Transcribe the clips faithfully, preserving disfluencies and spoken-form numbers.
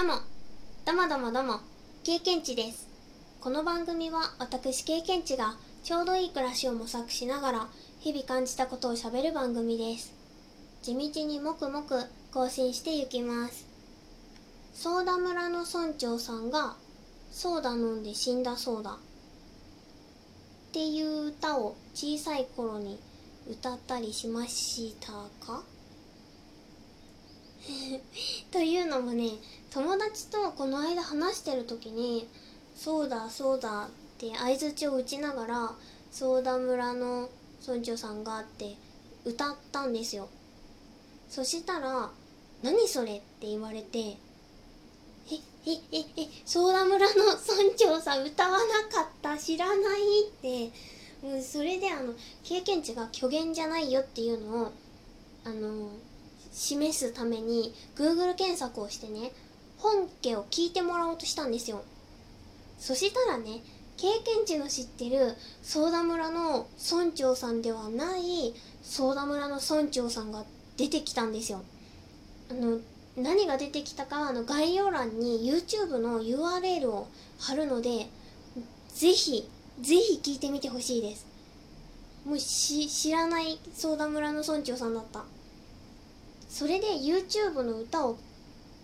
どうも、どもどもども、経験値です。この番組は私経験値がちょうどいい暮らしを模索しながら日々感じたことをしゃべる番組です。地道にもくもく更新していきます。ソーダ村の村長さんがソーダ飲んで死んだそうだっていう歌を小さい頃に歌ったりしましたかというのもね、友達とこの間話してる時にそうだそうだって相槌を打ちながらソーダ村の村長さんがって歌ったんですよ。そしたら何それって言われて、ええええソーダ村の村長さん歌わなかった知らないって、うん、それであの経験値が虚言じゃないよっていうのをあの示すために Google 検索をしてね、本家を聞いてもらおうとしたんですよ。そしたらね、経験値の知ってるソーダ村の村長さんではないソーダ村の村長さんが出てきたんですよ。あの何が出てきたか、あの概要欄に YouTube の ユーアールエル を貼るので、ぜひぜひ聞いてみてほしいです。もうし知らないソーダ村の村長さんだった。それで YouTube の歌を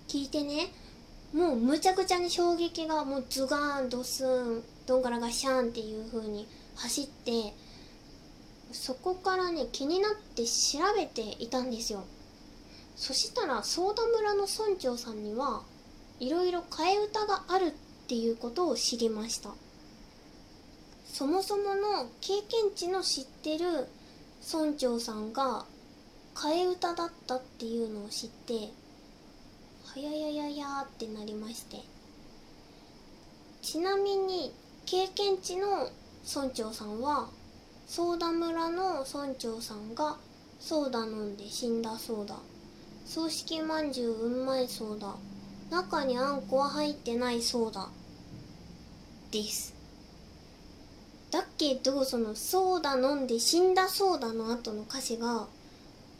聞いてね、もうむちゃくちゃに衝撃がもうズガーンドスーンドンガラガシャーンっていう風に走って、そこからね気になって調べていたんですよ。そしたらソーダ村の村長さんにはいろいろ替え歌があるっていうことを知りました。そもそもの経験値の知ってる村長さんが替え歌だったっていうのを知って、はややややーってなりまして、ちなみに経験値の村長さんはソーダ村の村長さんがソーダ飲んで死んだそうだ、葬式まんじゅううんまいそうだ、中にあんこは入ってないそうだです。だけどそのソーダ飲んで死んだそうだの後の歌詞が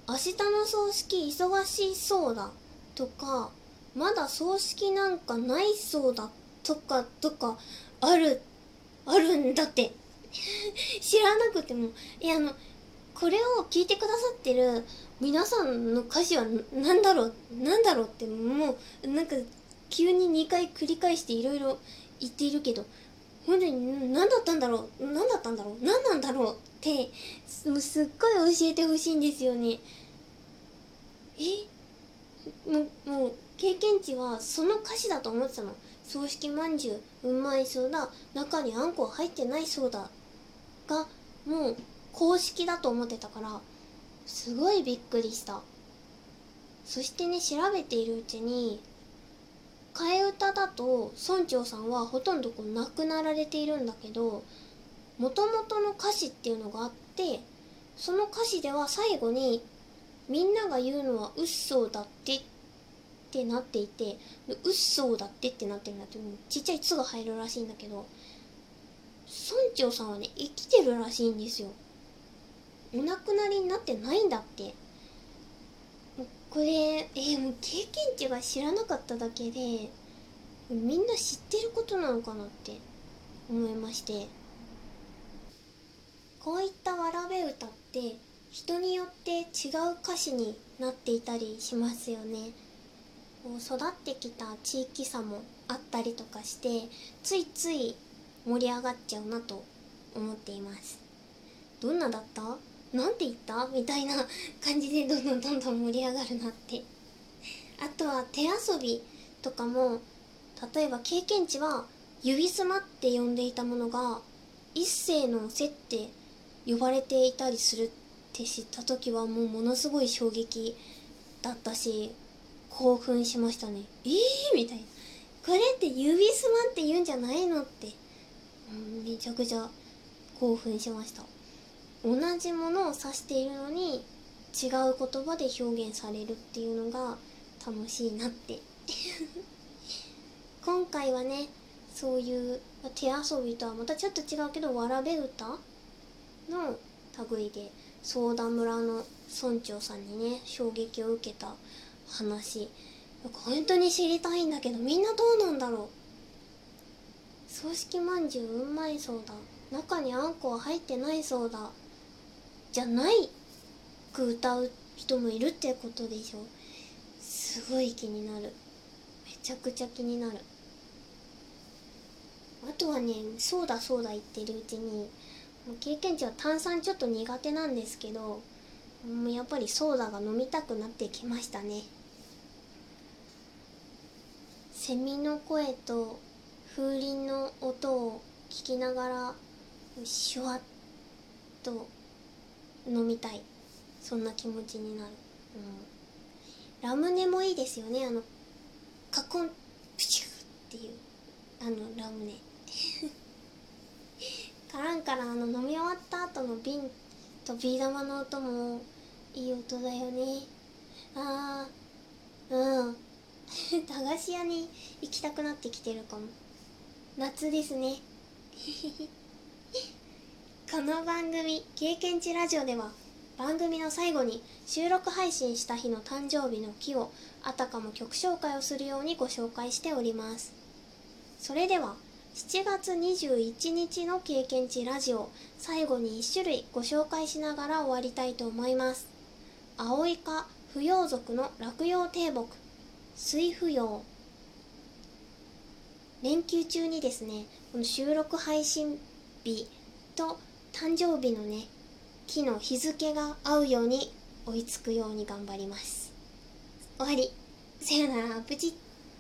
明日の葬式忙しそうだとか、まだ葬式なんかないそうだとかとかあるあるんだって知らなくても、いやあのこれを聞いてくださってる皆さんの歌詞は何だろう何だろうってもうなんか急ににかい繰り返していろいろ言っているけど、本当に何だったんだろう何だったんだろう何なんだろうってもうすっごい教えてほしいんですよね。えもう、もう経験値はその歌詞だと思ってたの。葬式まんじゅううまいそうだ、中にあんこ入ってないそうだがもう公式だと思ってたから、すごいびっくりした。そしてね、調べているうちに替え歌だと村長さんはほとんどこう亡くなられているんだけど、もともとの歌詞っていうのがあって、その歌詞では最後にみんなが言うのはうっそうだってってなっていて、うっそうだってってなってるんだって、ちっちゃいつが入るらしいんだけど、村長さんはね生きてるらしいんですよ。お亡くなりになってないんだって。これ、えー、もう経験値が知らなかっただけでみんな知ってることなのかなって思いまして、こういったわらべ歌って人によって違う歌詞になっていたりしますよね。育ってきた地域差もあったりとかして、ついつい盛り上がっちゃうなと思っています。どんなだった?なんて言った?みたいな感じでどんどんどんどん盛り上がるなって。あとは手遊びとかも、例えば経験値は指すまって呼んでいたものが一世のせって呼ばれていたりするって知った時はもうものすごい衝撃だったし、興奮しましたね。えーみたいな、これって指すまって言うんじゃないのって、うん、めちゃくちゃ興奮しました。同じものを指しているのに違う言葉で表現されるっていうのが楽しいなって今回はね、そういう手遊びとはまたちょっと違うけどわらべ歌の類でソーダ村の村長さんにね衝撃を受けた話なんか本当に知りたいんだけど、みんなどうなんだろう。葬式まんじゅううんまいそうだ。中にあんこは入ってないそうだ。じゃないく歌う人もいるってことでしょ。すごい気になる。めちゃくちゃ気になる。あとはね、そうだそうだ言ってるうちに、経験値は炭酸ちょっと苦手なんですけど、やっぱりソーダが飲みたくなってきましたね。セミの声と風鈴の音を聞きながらシュワッと飲みたい、そんな気持ちになる、うん、ラムネもいいですよね。あのカコンプチューっていうあのラムネからんから、あの飲み終わった後の瓶とビー玉の音もいい音だよね。あーうん。駄菓子屋に行きたくなってきてるかも。夏ですねこの番組経験値ラジオでは、番組の最後に収録配信した日の誕生日の木をあたかも曲紹介をするようにご紹介しております。それではしちがつにじゅういちにちの経験値ラジオ、最後にいっしゅるいご紹介しながら終わりたいと思います。アオイ科腐葉属の落葉低木、水腐葉。連休中にですね、この収録配信日と誕生日のね、木の日付が合うように追いつくように頑張ります。終わり。さよなら、プチッ。